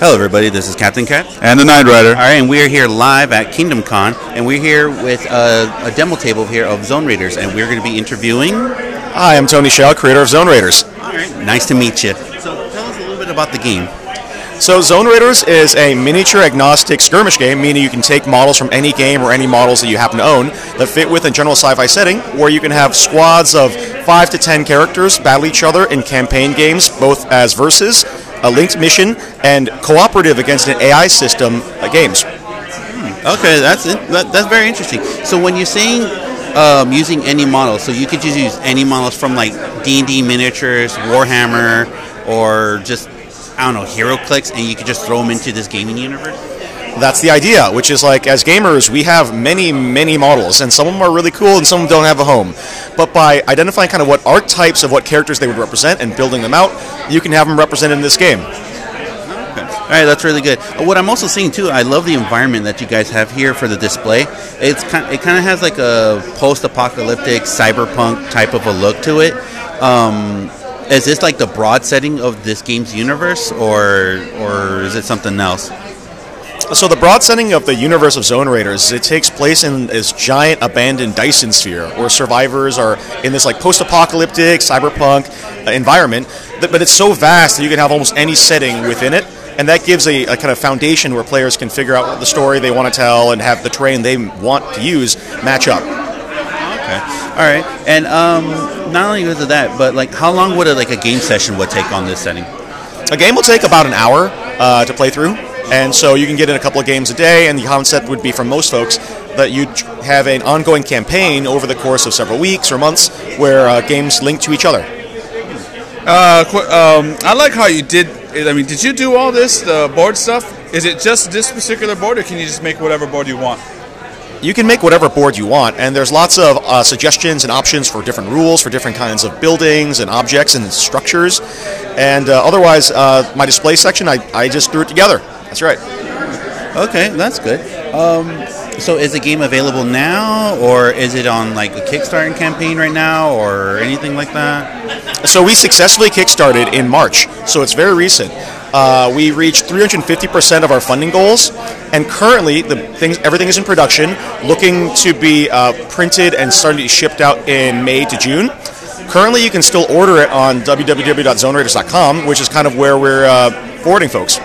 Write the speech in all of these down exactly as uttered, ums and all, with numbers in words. Hello, everybody. This is Captain Cat. And the Night Rider. All right, and we are here live at Kingdom Con, and we're here with a, a demo table here of Zone Raiders, and we're going to be interviewing... Hi, I'm Tony Shaw, creator of Zone Raiders. All right, nice to meet you. So tell us a little bit about the game. So Zone Raiders is a miniature agnostic skirmish game, meaning you can take models from any game or any models that you happen to own that fit with a general sci-fi setting, where you can have squads of five to ten characters battle each other in campaign games, both as versus, a linked mission, and cooperative against an A I system uh, games. Hmm. Okay, that's it. That, that's very interesting. So when you're saying um, using any model, so you could just use any models from like D and D miniatures, Warhammer, or just... I don't know, HeroClix, and you can just throw them into this gaming universe? That's the idea, which is like, as gamers, we have many, many models, and some of them are really cool, and some of them don't have a home. But by identifying kind of what archetypes of what characters they would represent and building them out, you can have them represented in this game. Okay. All right, that's really good. What I'm also seeing, too, I love the environment that you guys have here for the display. It's kind of, it kind of has like a post-apocalyptic, cyberpunk type of a look to it. Um... Is this like the broad setting of this game's universe, or or is it something else? So the broad setting of the universe of Zone Raiders, it takes place in this giant abandoned Dyson sphere, where survivors are in this like post-apocalyptic, cyberpunk environment, but it's so vast that you can have almost any setting within it, and that gives a, a kind of foundation where players can figure out what the story they want to tell and have the terrain they want to use match up. Okay. All right. And um... not only because of that, but like, how long would a, like a game session would take on this setting? A game will take about an hour uh, to play through, and so you can get in a couple of games a day. And the concept would be, from most folks, that you have an ongoing campaign over the course of several weeks or months, where uh, games link to each other. Uh, um, I like how you did. I mean, did you do all this, the board stuff? Is it just this particular board, or can you just make whatever board you want? You can make whatever board you want, and there's lots of uh, suggestions and options for different rules, for different kinds of buildings and objects and structures. And uh, otherwise, uh, my display section, I, I just threw it together. That's right. Okay, that's good. Um, so is the game available now, or is it on like a Kickstarter campaign right now, or anything like that? So we successfully kickstarted in March, so it's very recent. Uh, we reached three hundred fifty percent of our funding goals, and currently the things, everything is in production, looking to be uh, printed and starting to be shipped out in May to June. Currently, you can still order it on w w w dot zone raiders dot com, which is kind of where we're uh, forwarding folks.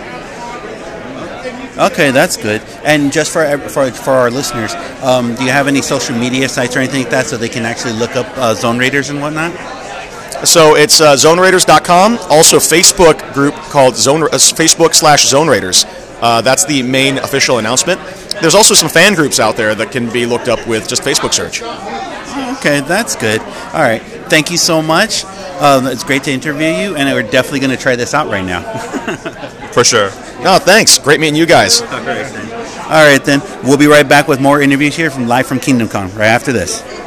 Okay, that's good. And just for for, for our listeners, um, do you have any social media sites or anything like that, so they can actually look up uh, Zone Raiders and whatnot? So it's uh, zone raiders dot com, also Facebook group called Zone, uh, Facebook slash Zone Raiders. Uh, that's the main official announcement. There's also some fan groups out there that can be looked up with just Facebook search. Okay, that's good. All right, thank you so much. Um, it's great to interview you, and we're definitely going to try this out right now. For sure. No, thanks. Great meeting you guys. All right, then. All right, then. We'll be right back with more interviews here from live from Kingdom Con right after this.